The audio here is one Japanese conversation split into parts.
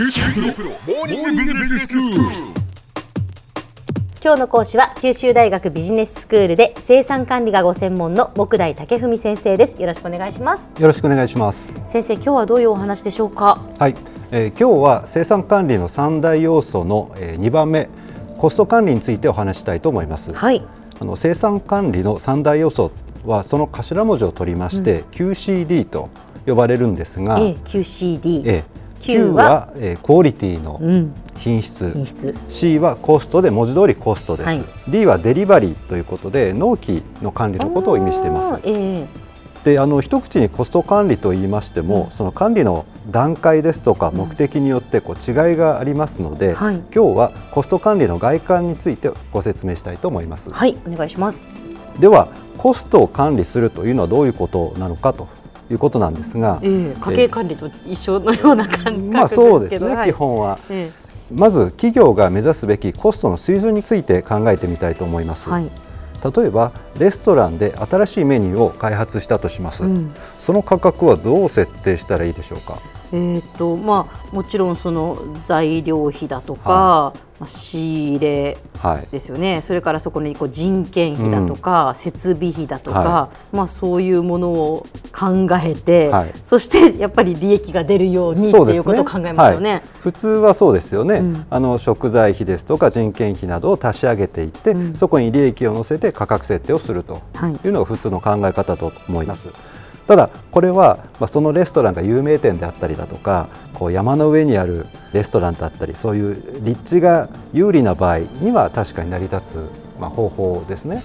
QCD プロモーニングビジネススクール。今日の講師は九州大学ビジネススクールで生産管理がご専門の杢代武文先生です。よろしくお願いします。よろしくお願いします。先生、今日はどういうお話でしょうか。はい、今日は生産管理の3大要素の2番目、コスト管理についてお話したいと思います。はい。生産管理の3大要素はその頭文字を取りまして、QCD と呼ばれるんですが、QCD。Q はクオリティの品質、C はコストで文字通りコストです、はい、D はデリバリーということで納期の管理のことを意味しています、で一口にコスト管理と言いましても、その管理の段階ですとか目的によって違いがありますので、今日はコスト管理の概観についてご説明したいと思います。はい、お願いします。ではコストを管理するというのはどういうことなのかということなんですが、家計管理と一緒のような感覚ですけど、そうですね、基本は、まず企業が目指すべきコストの水準について考えてみたいと思います、例えばレストランで新しいメニューを開発したとします、その価格はどう設定したらいいでしょうか。もちろんその材料費だとか、仕入れですよね、それからそこに人件費だとか、設備費だとか、そういうものを考えて、そしてやっぱり利益が出るようにということを考えますよね。普通はそうですよね、食材費ですとか人件費などを足し上げていって、そこに利益を乗せて価格設定をするというのが普通の考え方と思います、ただこれはそのレストランが有名店であったりだとか、山の上にあるレストランだったり、そういう立地が有利な場合には確かに成り立つ方法ですね、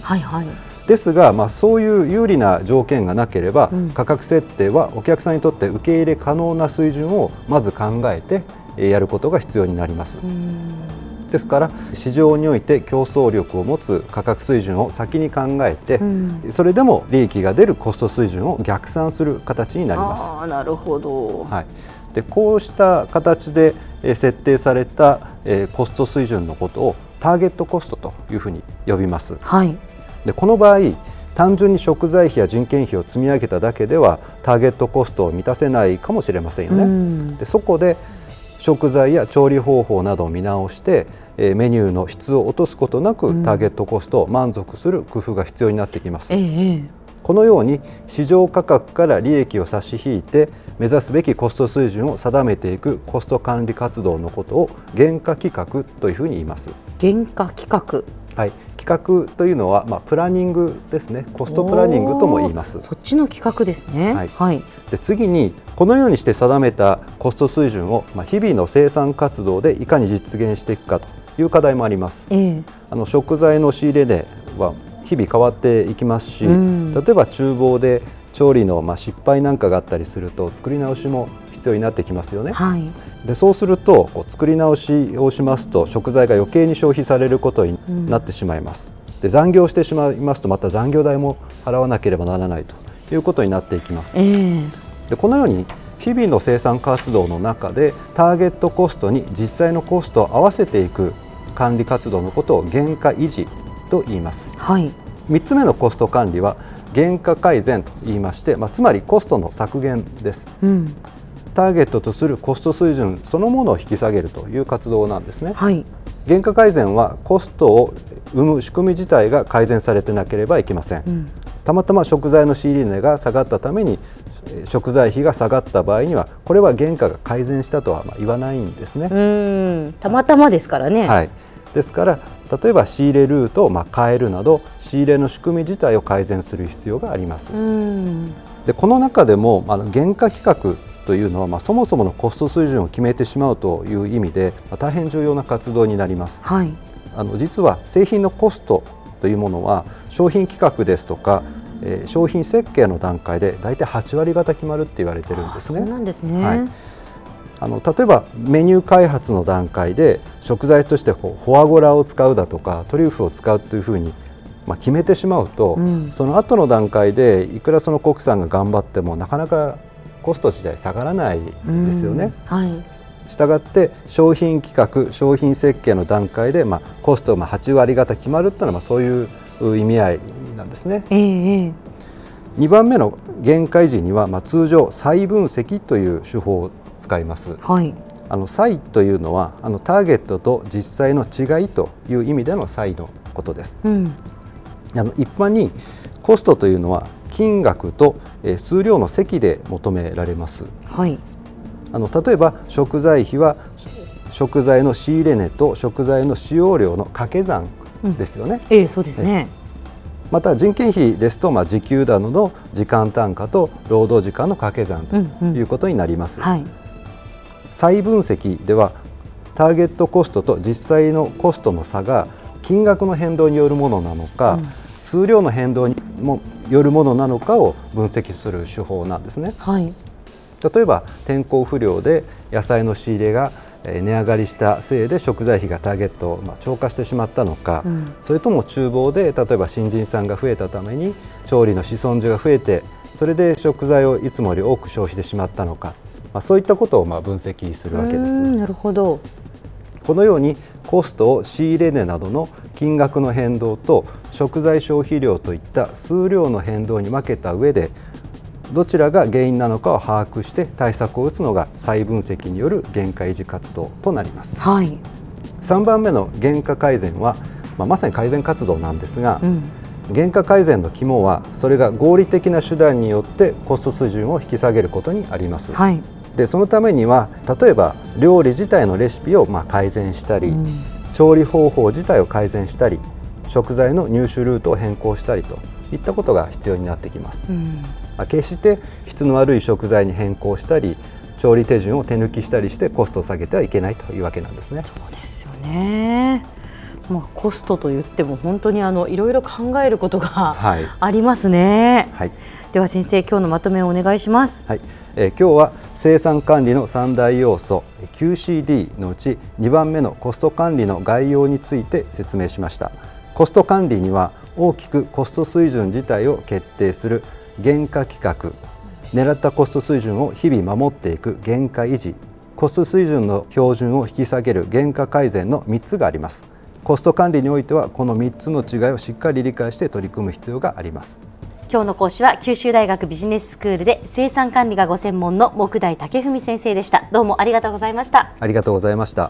ですが、そういう有利な条件がなければ、価格設定はお客さんにとって受け入れ可能な水準をまず考えてやることが必要になります。ですから市場において競争力を持つ価格水準を先に考えて、それでも利益が出るコスト水準を逆算する形になります。なるほど。でこうした形で設定されたコスト水準のことをターゲットコストというふうに呼びます、でこの場合単純に食材費や人件費を積み上げただけではターゲットコストを満たせないかもしれませんよね、でそこで食材や調理方法などを見直してメニューの質を落とすことなくターゲットコストを満足する工夫が必要になってきます、このように市場価格から利益を差し引いて目指すべきコスト水準を定めていくコスト管理活動のことを原価企画というふうに言います。原価企画、企画というのは、プランニングですね。コストプランニングとも言います。そっちの企画ですね。で次にこのようにして定めたコスト水準を、日々の生産活動でいかに実現していくかという課題もあります、食材の仕入れ値は日々変わっていきますし、例えば厨房で調理の失敗なんかがあったりすると作り直しも必要になってきますよね、でそうすると作り直しをしますと食材が余計に消費されることになってしまいます、で残業してしまいますとまた残業代も払わなければならないということになっていきます、でこのように日々の生産活動の中でターゲットコストに実際のコストを合わせていく管理活動のことを原価維持と言います、3つ目のコスト管理は原価改善と言いまして、つまりコストの削減です、ターゲットとするコスト水準そのものを引き下げるという活動なんですね、原価改善はコストを生む仕組み自体が改善されてなければいけません、たまたま食材の仕入れ値が下がったために食材費が下がった場合にはこれは原価が改善したとは言わないんですね。たまたまですからね、ですから例えば仕入れルートを変えるなど仕入れの仕組み自体を改善する必要があります。でこの中でも原価企画というのは、そもそものコスト水準を決めてしまうという意味で、大変重要な活動になります、実は製品のコストというものは商品企画ですとか商品設計の段階で大体8割方決まるって言われてるんですね。そうなんですね、例えばメニュー開発の段階で食材としてフォアグラを使うだとかトリュフを使うというふうに決めてしまうと、その後の段階でいくらそのコックさんが頑張ってもなかなかコスト自体下がらないんですよね、したがって商品企画商品設計の段階でコストが8割方決まるというのはそういう意味合いなんですね。2番目の原価維持には通常再分析という手法を使います、差異というのはターゲットと実際の違いという意味での差異のことです。一般にコストというのは金額と数量の積で求められます。はい、例えば食材費は食材の仕入れ値と食材の使用量の掛け算ですよね。そうですね。また人件費ですと、時給などの時間単価と労働時間の掛け算ということになります。はい、再分析ではターゲットコストと実際のコストの差が金額の変動によるものなのか、数量の変動にもよるものなのかを分析する手法なんですね。はい、例えば天候不良で野菜の仕入れが値上がりしたせいで食材費がターゲットを超過してしまったのか、それとも厨房で例えば新人さんが増えたために調理の資損需が増えて、それで食材をいつもより多く消費してしまったのか、そういったことを分析するわけです。なるほど。このようにコストを仕入れ値などの金額の変動と食材消費量といった数量の変動に分けた上で、どちらが原因なのかを把握して対策を打つのが再分析による原価維持活動となります。はい、3番目の原価改善は、まさに改善活動なんですが、原価改善の肝はそれが合理的な手段によってコスト水準を引き下げることにあります。はい、でそのためには例えば料理自体のレシピを改善したり、調理方法自体を改善したり、食材の入手ルートを変更したりといったことが必要になってきます。決して質の悪い食材に変更したり調理手順を手抜きしたりしてコストを下げてはいけないというわけなんですね。そうですよね。コストといっても本当にいろいろ考えることがありますね。はい、では先生、今日のまとめをお願いします。はい、今日は生産管理の3大要素 QCD のうち2番目のコスト管理の概要について説明しました。コスト管理には大きくコスト水準自体を決定する原価規格、狙ったコスト水準を日々守っていく原価維持、コスト水準の標準を引き下げる原価改善の3つがあります。コスト管理においてはこの3つの違いをしっかり理解して取り組む必要があります。今日の講師は九州大学ビジネススクールで生産管理がご専門の杢代武文先生でした。どうもありがとうございました。ありがとうございました。